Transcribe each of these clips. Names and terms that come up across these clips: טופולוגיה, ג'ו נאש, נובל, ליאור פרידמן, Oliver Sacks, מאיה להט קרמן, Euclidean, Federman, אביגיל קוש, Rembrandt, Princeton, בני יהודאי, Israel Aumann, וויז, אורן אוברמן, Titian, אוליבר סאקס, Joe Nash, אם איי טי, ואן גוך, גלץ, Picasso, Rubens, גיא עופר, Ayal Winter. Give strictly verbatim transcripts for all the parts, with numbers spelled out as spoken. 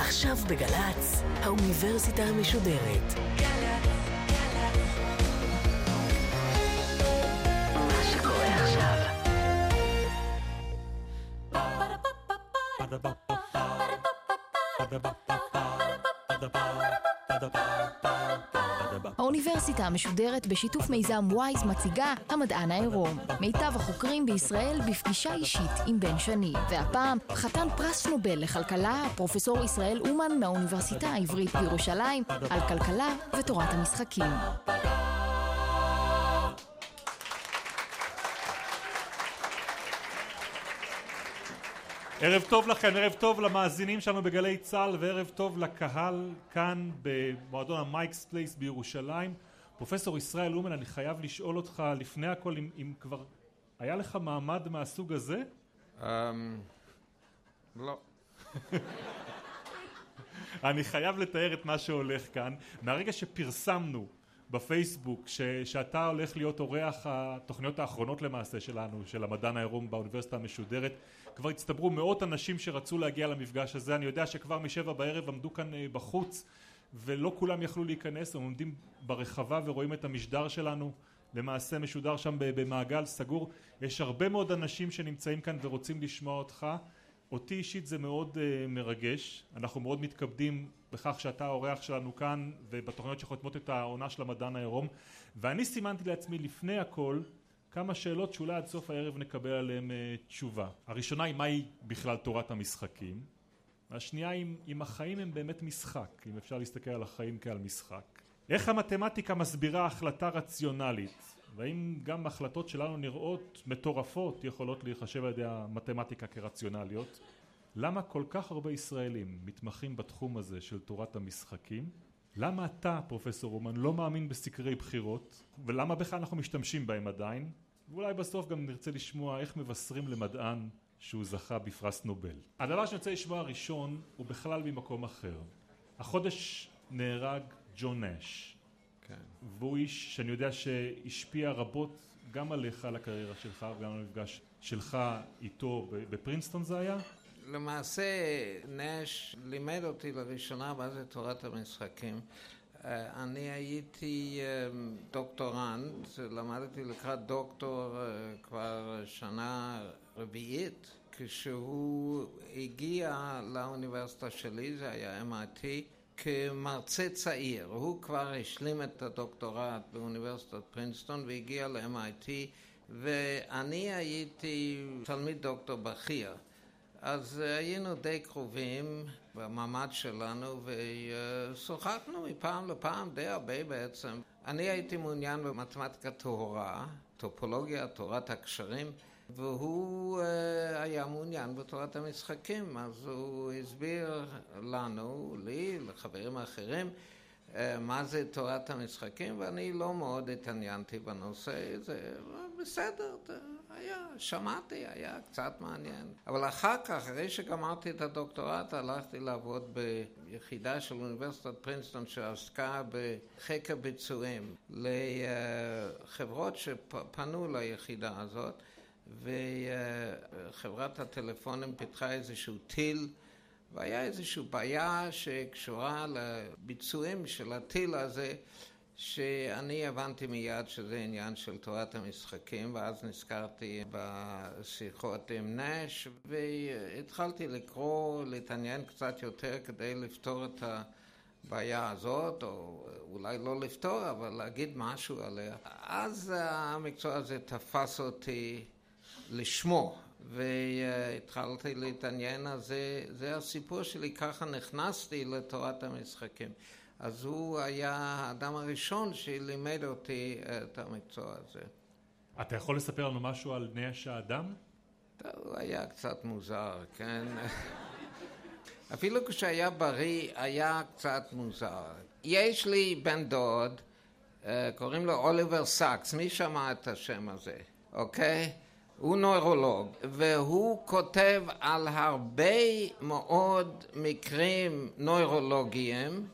עכשיו בגלץ, האוניברסיטה המשודרת. גלץ, גלץ. מה שקורה עכשיו. האוניברסיטה המשודרת בשיתוף מיזם וויז מציגה המדען העירום. מיטב החוקרים בישראל בפגישה אישית עם בן שני. והפעם חתן פרס נובל לכלכלה, פרופסור ישראל אומן מהאוניברסיטה העברית בירושלים, על כלכלה ותורת המשחקים. ערב טוב לכם, ערב טוב למאזינים שלנו בגלי צהל וערב טוב לקהל כאן במועדון המייקס פלייס בירושלים. פרופסור ישראל אומן, אני חייב לשאול אותך לפני הכל אם, אם כבר היה לך מעמד מהסוג הזה? לא. אני חייב לתאר את מה שהולך כאן. מהרגע שפרסמנו בפייסבוק ש, שאתה הולך להיות אורח התוכניות האחרונות למעשה שלנו, של המדען העירום באוניברסיטה המשודרת, כבר הצטברו מאות אנשים שרצו להגיע למפגש הזה. אני יודע שכבר משבע בערב עמדו כאן בחוץ ולא כולם יכלו להיכנס, הם עומדים ברחבה ורואים את המשדר שלנו למעשה משודר שם במעגל סגור. יש הרבה מאוד אנשים שנמצאים כאן ורוצים לשמוע אותך. אותי אישית זה מאוד מרגש, אנחנו מאוד מתכבדים בכך שאתה האורח שלנו כאן ובתוכניות שחותמות את העונה של המדען העירום, ואני סימנתי לעצמי לפני הכל כמה שאלות שאולי עד סוף הערב נקבל עליהן תשובה. הראשונה היא מהי בכלל תורת המשחקים, והשנייה היא אם החיים הם באמת משחק, אם אפשר להסתכל על החיים כעל משחק. איך המתמטיקה מסבירה החלטה רציונלית, והאם גם החלטות שלנו נראות מטורפות יכולות להיחשב על ידי המתמטיקה כרציונליות? למה כל כך הרבה ישראלים מתמחים בתחום הזה של תורת המשחקים? למה אתה, פרופסור אומן, לא מאמין בסקרי בחירות? ולמה בכלל אנחנו משתמשים בהם עדיין? ואולי בסוף גם נרצה לשמוע איך מבשרים למדען שהוא זכה בפרס נובל. הדבר שאני רוצה לשמוע הראשון הוא בכלל ממקום אחר. החודש נהרג ג'ו נאש. כן. והוא איש שאני יודע שהשפיע רבות גם עליך, על הקריירה שלך וגם על המפגש שלך איתו בפרינסטון זה היה? למעשה נאש לימד אותי לראשונה מה זה תורת המשחקים. אני הייתי דוקטורנט, למדתי לקראת דוקטור כבר שנה רביעית. כשהוא הגיע לאוניברסיטה שלי, זה היה אם איי טי, כמרצה צעיר. הוא כבר השלים את הדוקטורט באוניברסיטת פרינסטון והגיע ל-אם איי טי, ואני הייתי תלמיד דוקטור בכיר. אז היינו די קרובים במעמד שלנו ושוחחנו מפעם לפעם די הרבה בעצם. אני הייתי מעוניין במתמטיקה טהורה, טופולוגיה, תורת הקשרים, והוא היה מעוניין בתורת המשחקים. אז הוא הסביר לנו, לי, לחברים האחרים, מה זה תורת המשחקים, ואני לא מאוד התעניינתי בנושא. זה בסדר, היה, שמעתי, היה קצת מעניין. אבל אחר כך, אחרי שגמרתי את הדוקטורט, הלכתי לעבוד ביחידה של אוניברסיטת פרינסטון שעסקה בחקר ביצועים לחברות שפנו ליחידה הזאת, וחברת הטלפונים פיתחה איזשהו טיל, והיה איזושהי בעיה שקשורה לביצועים של הטיל הזה, שאני הבנתי מיד שזה עניין של תורת המשחקים, ואז נזכרתי בשיחות עם נאש, והתחלתי לקרוא, להתעניין קצת יותר כדי לפתור את הבעיה הזאת, או אולי לא לפתור, אבל להגיד משהו עליה. אז המקצוע הזה תפס אותי לשמו, והתחלתי להתעניין. אז זה, זה הסיפור שלי, ככה נכנסתי לתורת המשחקים. אז הוא היה האדם הראשון שלימד אותי את המקצוע הזה. אתה יכול לספר לנו משהו על נאש האדם? הוא היה קצת מוזר, כן? אפילו כשהיה בריא היה קצת מוזר. יש לי בן דוד, קוראים לו אוליבר סאקס, מי שמע את השם הזה, אוקיי? הוא נוירולוג, והוא כותב על הרבה מאוד מקרים נוירולוגיים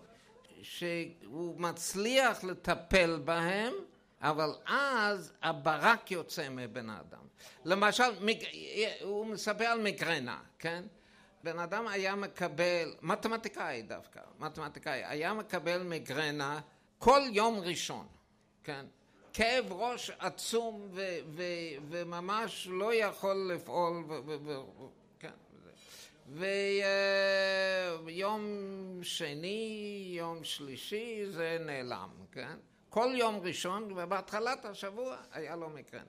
שהוא מצליח לטפל בהם, אבל אז הברק יוצא מבן האדם. למשל, הוא מספר על מיגרנה, כן? בן אדם היה מקבל, מתמטיקאי דווקא, מתמטיקאי, היה מקבל מיגרנה כל יום ראשון, כן? כאב ראש עצום ו- ו- וממש לא יכול לפעול, ו- ו- ו- כן, ויום שני, יום שלישי, זה נעלם, כן? כל יום ראשון, ובהתחלת השבוע היה לו מיגרנה.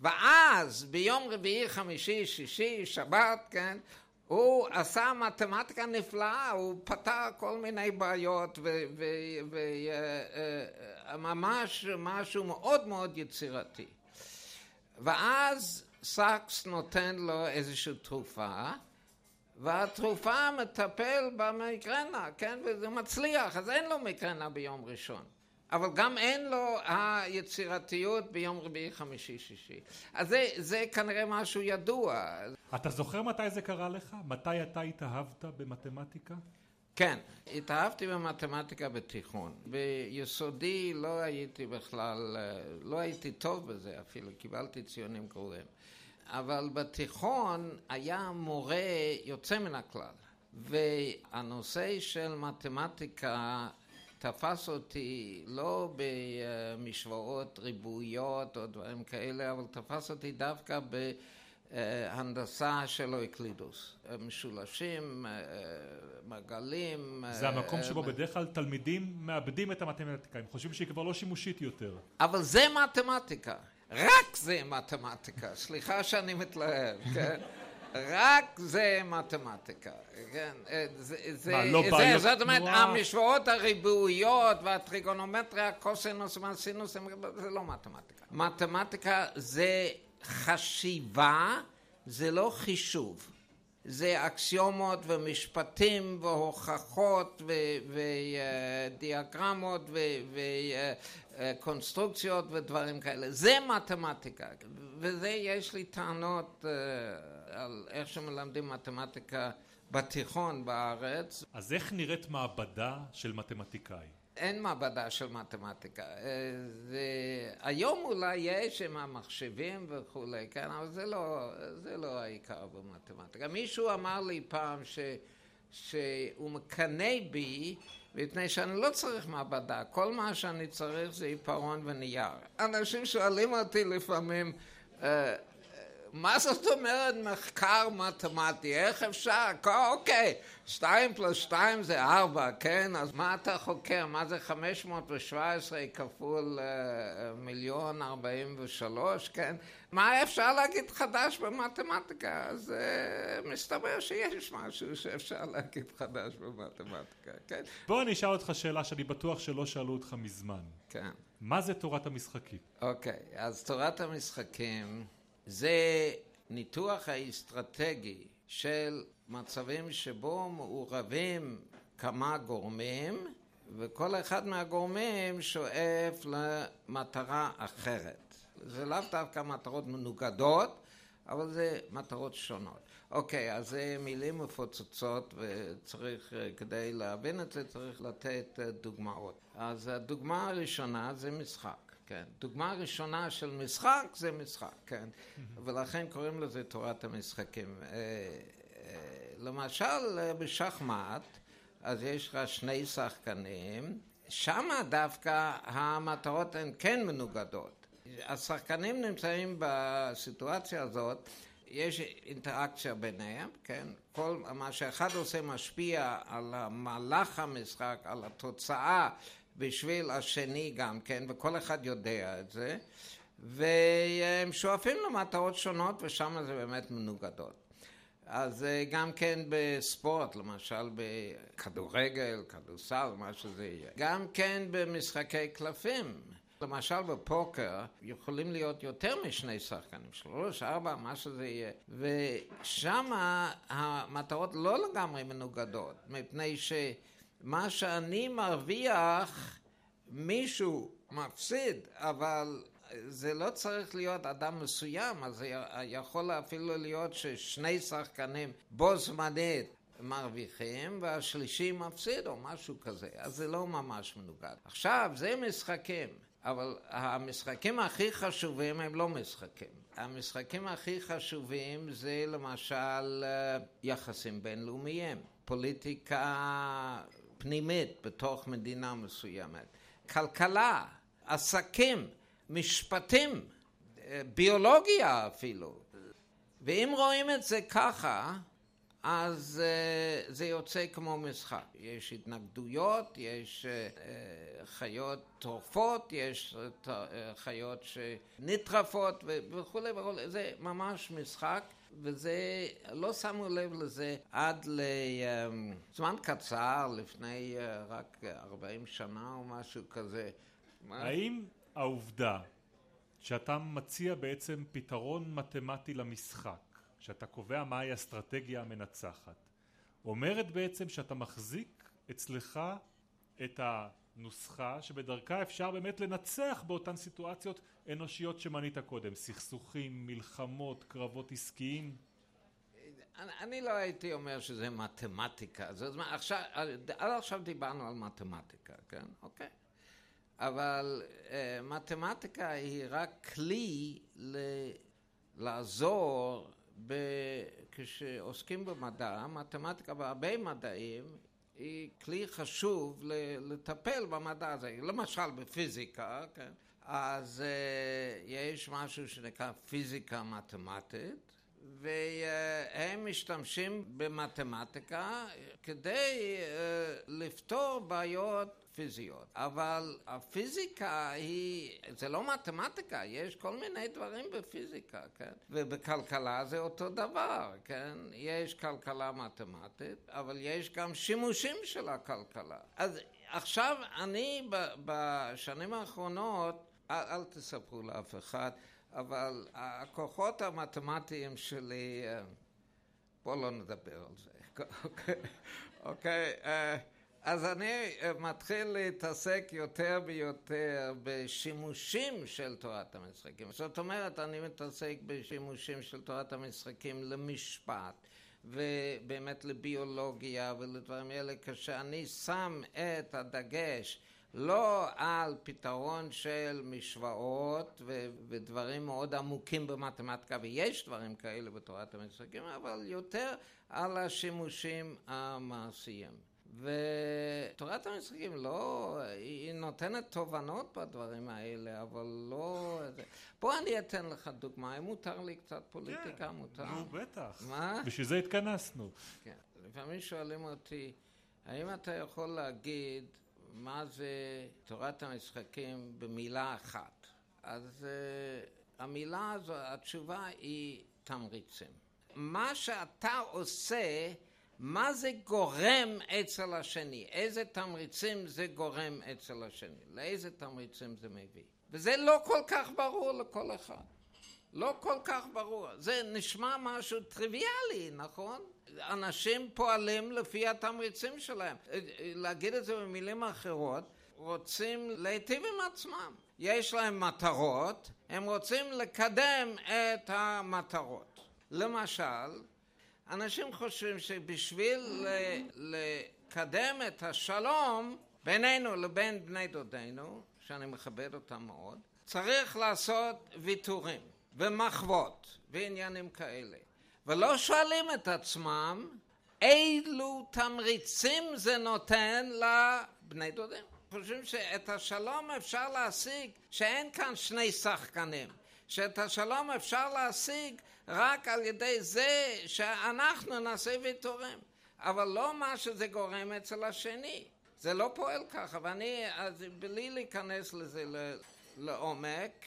ואז ביום רביעי, חמישי, שישי, שבת, כן? הוא עשה מתמטיקה נפלאה, הוא פתר כל מיני בעיות וממש משהו מאוד מאוד יצירתי. ואז סאקס נותן לו איזושהי תרופה, והתרופה מטפל במיגרנה, כן? וזה מצליח, אז אין לו מיגרנה ביום ראשון. אבל גם אין לו היצירתיות ביום רביעי, חמישי, שישי. אז זה, זה כנראה משהו ידוע. אתה זוכר מתי זה קרה לך? מתי אתה התאהבת במתמטיקה? כן, התאהבתי במתמטיקה בתיכון. ביסודי לא הייתי בכלל, לא הייתי טוב בזה אפילו, קיבלתי ציונים גרועים. אבל בתיכון היה מורה יוצא מן הכלל. והנושא של מתמטיקה תפס אותי לא במשוואות ריבועיות או דברים כאלה, אבל תפס אותי דווקא בהנדסה של אוקלידוס. משולשים, מעגלים. זה המקום שבו בדרך כלל תלמידים מאבדים את המתמטיקה, הם חושבים שהיא כבר לא שימושית יותר. אבל זה מתמטיקה, רק זה מתמטיקה, סליחה שאני מתלהב, כן? רק זה מתמטיקה, כן, זה, זה, לא זה, בעיות, זאת אומרת, וואו. המשוואות הריבועיות והטריגונומטריה, קוסינוס וסינוס, זה לא מתמטיקה. מתמטיקה זה חשיבה, זה לא חישוב. זה אקסיומות ומשפטים והוכחות ודיאגרמות וקונסטרוקציות ודברים כאלה. זה מתמטיקה, וזה יש לי טענות על איך שמלמדים מתמטיקה בתיכון בארץ. אז איך נראית מעבדה של מתמטיקאי? אין מעבדה של מתמטיקה. זה, היום אולי יש עם המחשבים וכולי, כן, אבל זה לא, זה לא העיקר במתמטיקה. מישהו אמר לי פעם ש, שהוא מקנה בי, מפני שאני לא צריך מעבדה. כל מה שאני צריך זה עיפרון ונייר. אנשים שואלים אותי לפעמים, מה זאת אומרת מחקר מתמטי? איך אפשר? אוקיי, שתיים פלוס שתיים זה ארבע, כן? אז מה אתה חוקר? מה זה חמש מאות שבע עשרה כפול מיליון ארבעים ושלוש, כן? מה אפשר להגיד חדש במתמטיקה? אז מסתבר שיש משהו שאפשר להגיד חדש במתמטיקה, כן? בוא אני אשאל אותך שאלה שאני בטוח שלא שאלו אותך מזמן. כן. מה זה תורת המשחקים? אוקיי, אז תורת המשחקים זה ניתוח האסטרטגי של מצבים שבו מעורבים כמה גורמים, וכל אחד מהגורמים שואף למטרה אחרת. זה לאו דווקא מטרות מנוגדות, אבל זה מטרות שונות. אוקיי, אז זה מילים מפוצצות, וצריך, כדי להבין את זה, צריך לתת דוגמאות. אז הדוגמה הראשונה זה משחק. כן. דוגמה ראשונה של משחק זה משחק, כן. ולכן קוראים לזה תורת המשחקים. למשל בשחמט, אז יש לך שני שחקנים, שם דווקא המטרות הן כן מנוגדות. השחקנים נמצאים בסיטואציה הזאת, יש אינטראקציה ביניהם, כן? כל מה שאחד עושה משפיע על המהלך המשחק, על התוצאה, בשביל השני גם כן, וכל אחד יודע את זה, והם שואפים למטרות שונות, ושם זה באמת מנוגדות. אז גם כן בספורט, למשל בכדורגל, כדורסל, מה שזה יהיה. גם כן במשחקי קלפים. למשל בפוקר יכולים להיות יותר משני שחקנים, שלוש, ארבע, מה שזה יהיה. ושם המטרות לא לגמרי מנוגדות, מפני ש מה שאני מרוויח, מישהו מפסיד, אבל זה לא צריך להיות אדם מסוים, אז יכול אפילו להיות ששני שחקנים בו זמנית מרוויחים, והשלישי מפסיד או משהו כזה, אז זה לא ממש מנוגד. עכשיו, זה משחקים. אבל המשחקים הכי חשובים הם לא משחקים. המשחקים הכי חשובים זה למשל יחסים בינלאומיים, פוליטיקה פנימית בתוך מדינה מסוימת, כלכלה, עסקים, משפטים, ביולוגיה אפילו. ואם רואים את זה ככה, אז uh, זה יוצא כמו משחק. יש התנגדויות, יש uh, חיות טורפות, יש uh, חיות שנטרפות וכו' וכו'. זה ממש משחק, וזה, לא שמו לב לזה עד לזמן קצר, לפני uh, רק ארבעים שנה או משהו כזה. האם העובדה שאתה מציע בעצם פתרון מתמטי למשחק, שאתה קובע מהי אסטרטגיה המנצחת, אומרת בעצם שאתה מחזיק אצלך את הנוסחה שבדרכה אפשר באמת לנצח באותן סיטואציות אנושיות שמנית קודם, סכסוכים, מלחמות, קרבות עסקיים? אני לא הייתי אומר שזה מתמטיקה. עד עכשיו דיברנו על מתמטיקה, כן? אוקיי. אבל מתמטיקה היא רק כלי לעזור. כשעוסקים במדע, מתמטיקה והרבה מדעים היא כלי חשוב לטפל במדע הזה, למשל בפיזיקה, כן? אז uh, יש משהו שנקרא פיזיקה מתמטית, והם משתמשים במתמטיקה כדי uh, לפתור בעיות פיזיות. אבל הפיזיקה היא, זה לא מתמטיקה, יש כל מיני דברים בפיזיקה, כן? ובכלכלה זה אותו דבר, כן? יש כלכלה מתמטית, אבל יש גם שימושים של הכלכלה. אז עכשיו אני בשנים האחרונות, אל, אל תספרו לאף אחד, אבל הכוחות המתמטיים שלי, בוא לא נדבר על זה, אוקיי? אז אני מתחיל להתעסק יותר ויותר בשימושים של תורת המשחקים. זאת אומרת, אני מתעסק בשימושים של תורת המשחקים למשפט, ובאמת לביולוגיה ולדברים האלה, כשאני שם את הדגש לא על פתרון של משוואות ו- ודברים מאוד עמוקים במתמטיקה, ויש דברים כאלה בתורת המשחקים, אבל יותר על השימושים המעשיים. ותורת המשחקים לא, היא נותנת תובנות בדברים האלה, אבל לא... בוא אני אתן לך דוגמה, אם מותר לי קצת פוליטיקה, מותר. כן, נו בטח. מה? בשביל זה התכנסנו. כן, לפעמים שואלים אותי, האם אתה יכול להגיד מה זה תורת המשחקים במילה אחת? אז המילה הזו, התשובה היא תמריצים. מה שאתה עושה, מה זה גורם אצל השני? איזה תמריצים זה גורם אצל השני? לאיזה תמריצים זה מביא? וזה לא כל כך ברור לכל אחד. לא כל כך ברור. זה נשמע משהו טריוויאלי, נכון? אנשים פועלים לפי התמריצים שלהם. להגיד את זה במילים אחרות, רוצים להיטיב עם עצמם. יש להם מטרות, הם רוצים לקדם את המטרות. למשל, אנשים חושבים שבשביל לקדם את השלום בינינו לבין בני דודינו, שאני מכבד אותם מאוד, צריך לעשות ויתורים ומחוות ועניינים כאלה. ולא שואלים את עצמם אילו תמריצים זה נותן לבני דודים. חושבים שאת השלום אפשר להשיג, שאין כאן שני שחקנים. שאת השלום אפשר להשיג רק על ידי זה שאנחנו נעשה ויתורים, אבל לא מה שזה גורם אצל השני. זה לא פועל ככה, ואני, אז בלי להיכנס לזה לעומק.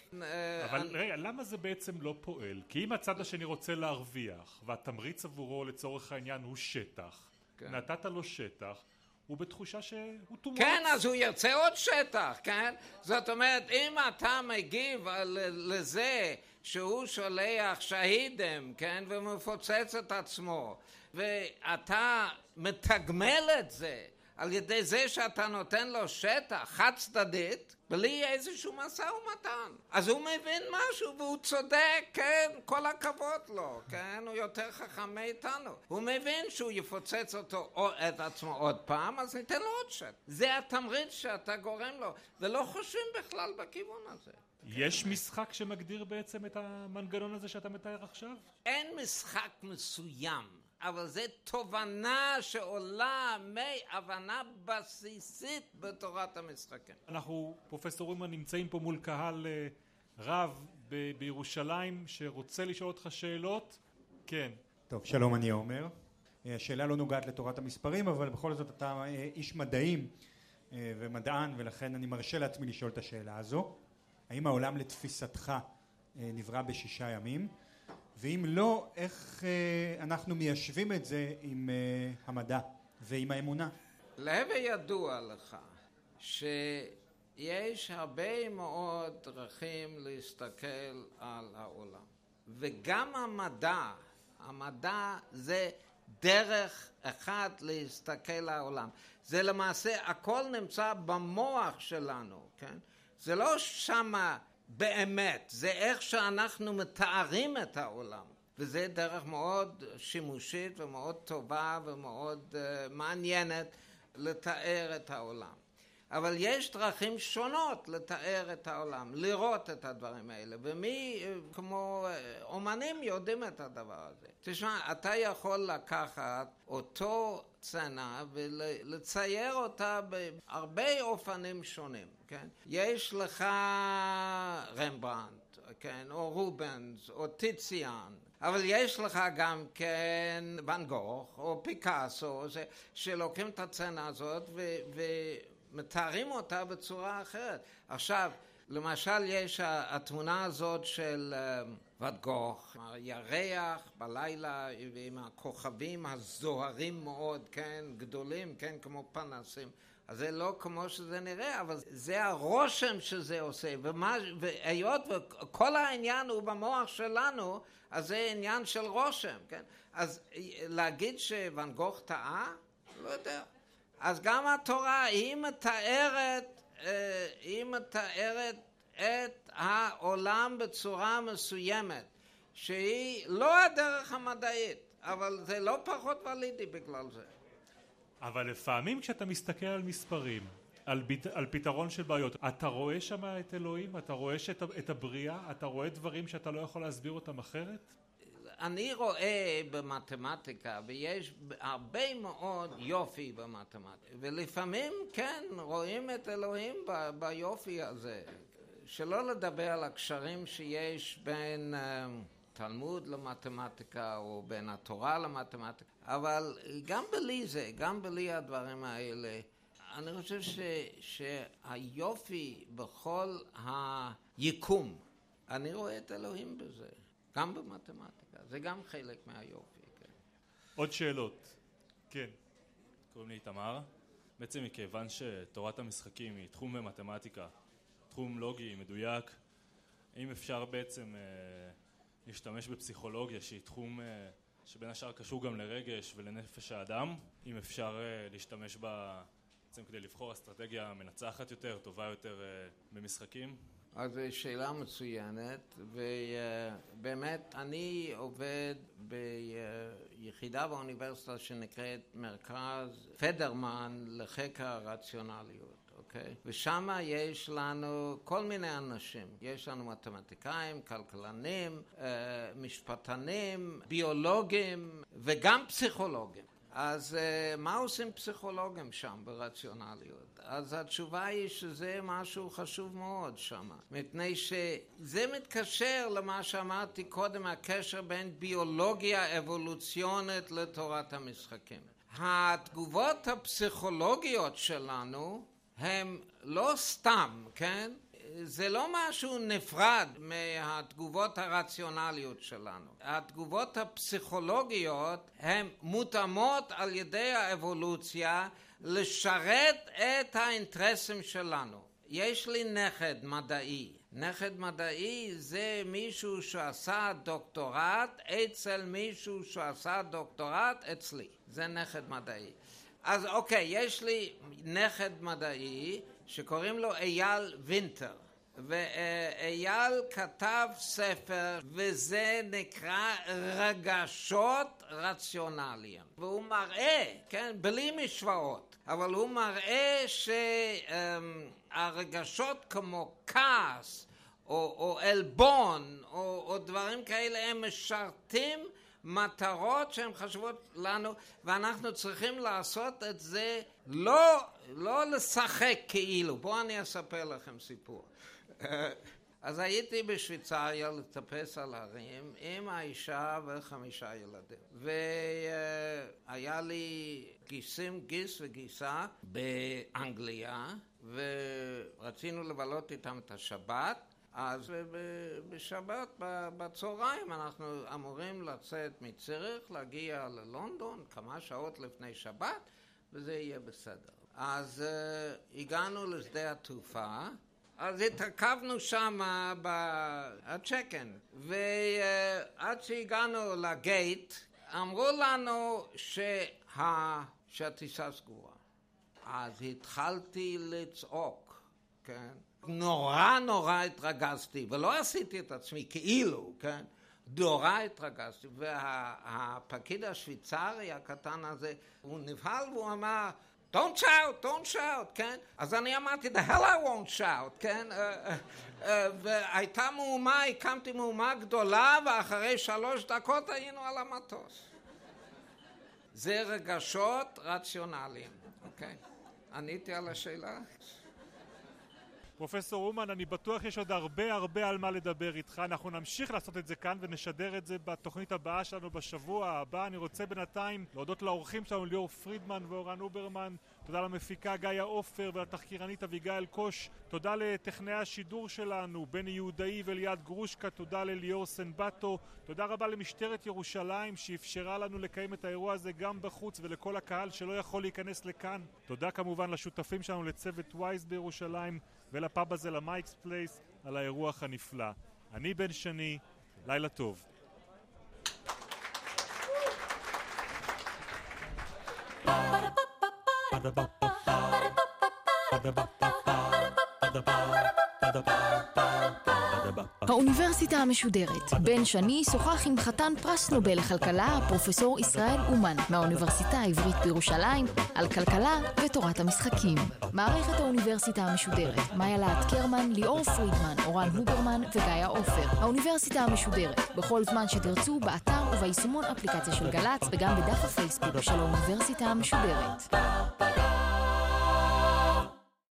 אבל אני... רגע, למה זה בעצם לא פועל? כי אם הצד השני רוצה להרוויח, והתמריץ עבורו לצורך העניין הוא שטח, כן. נתת לו שטח, הוא בתחושה שהוא תומץ. כן, אז הוא ירצה עוד שטח, כן? זאת אומרת, אם אתה מגיב לזה שהוא שולח שהידים, כן? ומפוצץ את עצמו, ואתה מתגמל את זה, על ידי זה שאתה נותן לו שטח חד צדדית, בלי איזשהו מסע ומתן. אז הוא מבין משהו והוא צודק, כן, כל הכבוד לו, כן, הוא יותר חכם מאיתנו. הוא מבין שהוא יפוצץ אותו או את עצמו עוד פעם, אז ניתן לו עוד שטח. זה התמריץ שאתה גורם לו, ולא חושבים בכלל בכיוון הזה. יש משחק שמגדיר בעצם את המנגנון הזה שאתה מתאר עכשיו? אין משחק מסוים. אבל זו תובנה שעולה מהבנה בסיסית בתורת המשחקים. אנחנו, פרופסור אומן, נמצאים פה מול קהל רב ב- בירושלים שרוצה לשאול אותך שאלות. כן. טוב, שלום, אני אומר. השאלה לא נוגעת לתורת המספרים, אבל בכל זאת אתה איש מדעים ומדען, ולכן אני מרשה לעצמי לשאול את השאלה הזו. האם העולם לתפיסתך נברא בשישה ימים? ואם לא, איך אה, אנחנו מיישבים את זה עם אה, המדע ועם האמונה? להווה ידוע לך שיש הרבה מאוד דרכים להסתכל על העולם. וגם המדע, המדע זה דרך אחת להסתכל על העולם. זה למעשה, הכל נמצא במוח שלנו, כן? זה לא שמה... באמת, זה איך שאנחנו מתארים את העולם, וזה דרך מאוד שימושית ומאוד טובה ומאוד uh, מעניינת לתאר את העולם. אבל יש דרכים שונות לתאר את העולם, לראות את הדברים האלה, ומי כמו אומנים יודעים את הדבר הזה. תשמע, אתה יכול לקחת אותו צנה ולצייר אותה בהרבה אופנים שונים, כן? יש לך רמברנט, כן? או רובנס, או טיציאן, אבל יש לך גם כן ואן גוך, או פיקאסו, שלוקחים את הצנה הזאת ו... ו- מתארים אותה בצורה אחרת. עכשיו, למשל יש התמונה הזאת של ואן גוך, הירח בלילה עם הכוכבים הזוהרים מאוד, כן, גדולים, כן, כמו פנסים. אז זה לא כמו שזה נראה, אבל זה הרושם שזה עושה. ומה, והיות וכל העניין הוא במוח שלנו, אז זה עניין של רושם, כן? אז להגיד שוואן גוך טעה? לא יודע. אז גם התורה היא מתארת, היא מתארת את העולם בצורה מסוימת, שהיא לא הדרך המדעית, אבל זה לא פחות ולידי בגלל זה. אבל לפעמים כשאתה מסתכל על מספרים, על, ביט, על פתרון של בעיות, אתה רואה שם את אלוהים, אתה רואה שאת, את הבריאה, אתה רואה דברים שאתה לא יכול להסביר אותם אחרת? אני רואה במתמטיקה, ויש הרבה מאוד יופי במתמטיקה, ולפעמים כן רואים את אלוהים ב- ביופי הזה, שלא לדבר על הקשרים שיש בין uh, תלמוד למתמטיקה או בין התורה למתמטיקה, אבל גם בלי זה, גם בלי הדברים האלה, אני חושב ש- שהיופי בכל היקום, אני רואה את אלוהים בזה. גם במתמטיקה, זה גם חלק מהיופי, כן. עוד שאלות? כן. קוראים לי תמר. בעצם מכיוון שתורת המשחקים היא תחום במתמטיקה, תחום לוגי, מדויק, אם אפשר בעצם אה, להשתמש בפסיכולוגיה שהיא תחום אה, שבין השאר קשור גם לרגש ולנפש האדם, אם אפשר אה, להשתמש בה בעצם כדי לבחור אסטרטגיה מנצחת יותר, טובה יותר אה, במשחקים? אז זו שאלה מצוינת, ובאמת אני עובד ביחידה באוניברסיטה שנקראת מרכז פדרמן לחקר הרציונליות, אוקיי? ושם יש לנו כל מיני אנשים, יש לנו מתמטיקאים, כלכלנים, משפטנים, ביולוגים וגם פסיכולוגים. אז מה עושים פסיכולוגים שם ברציונליות? אז התשובה היא שזה משהו חשוב מאוד שם, מפני שזה מתקשר למה שאמרתי קודם, הקשר בין ביולוגיה אבולוציונית לתורת המשחקים. התגובות הפסיכולוגיות שלנו הן לא סתם, כן? זה לא משהו נפרד מהתגובות הרציונליות שלנו. התגובות הפסיכולוגיות הן מותאמות על ידי האבולוציה לשרת את האינטרסים שלנו. יש לי נכד מדעי. נכד מדעי זה מישהו שעשה דוקטורט אצל מישהו שעשה דוקטורט אצלי. זה נכד מדעי. אז אוקיי, יש לי נכד מדעי שקוראים לו אייל וינטר, ואייל כתב ספר וזה נקרא רגשות רציונליים, והוא מראה, כן, בלי משוואות, אבל הוא מראה שהרגשות כמו כעס או, או אלבון או, או דברים כאלה הם משרתים מטרות שהן חשובות לנו, ואנחנו צריכים לעשות את זה, לא, לא לשחק כאילו. בואו אני אספר לכם סיפור. אז הייתי בשוויצריה לטפס על הרים עם האישה וחמישה ילדים, והיה לי גיסים, גיס וגיסה באנגליה, ורצינו לבלות איתם את השבת. אז בשבת בצהריים אנחנו אמורים לצאת מצריך, להגיע ללונדון כמה שעות לפני שבת, וזה יהיה בסדר. אז uh, הגענו לשדה התעופה, אז התעכבנו שם בצ'קן, ועד שהגענו לגייט אמרו לנו שה... שהטיסה סגורה. אז התחלתי לצעוק, כן? נורא נורא התרגזתי, ולא עשיתי את עצמי כאילו, כן? נורא התרגזתי, והפקיד השוויצרי הקטן הזה, הוא נבהל והוא אמר, don't shout, don't shout, כן? אז אני אמרתי, the hell I won't shout, כן? והייתה מהומה, הקמתי מהומה גדולה, ואחרי שלוש דקות היינו על המטוס. זה רגשות רציונליים, אוקיי? עניתי על השאלה? פרופסור אומן, אני בטוח יש עוד הרבה הרבה על מה לדבר איתך. אנחנו נמשיך לעשות את זה כאן ונשדר את זה בתוכנית הבאה שלנו בשבוע הבא. אני רוצה בינתיים להודות לאורחים שלנו, ליאור פרידמן ואורן אוברמן. תודה למפיקה גיא עופר ולתחקירנית אביגיל קוש. תודה לטכנאי השידור שלנו, בני יהודאי וליעד גרושקה. תודה לליאור סנבטו. תודה רבה למשטרת ירושלים שאפשרה לנו לקיים את האירוע הזה גם בחוץ, ולכל הקהל שלא יכול להיכנס לכאן. תודה כמובן לשותפים שלנו, לצוות וייז בירושלים, ולפאב הזה, למייקס פלייס, על האירוח הנפלא. אני בן שני, לילה טוב. האוניברסיטה המשודרת. בן שני שוחח עם חתן פרס נובל לכלכלה, פרופסור ישראל אומן, מהאוניברסיטה העברית בירושלים, על כלכלה ותורת המשחקים. מערכת האוניברסיטה המשודרת. מאיה להט קרמן, ליאור פרידמן, אורן הוברמן וגיא עופר. האוניברסיטה המשודרת. בכל זמן שתרצו, באתר וביישומון אפליקציה של גלץ, וגם בדף הפייסבוק של האוניברסיטה המשודרת.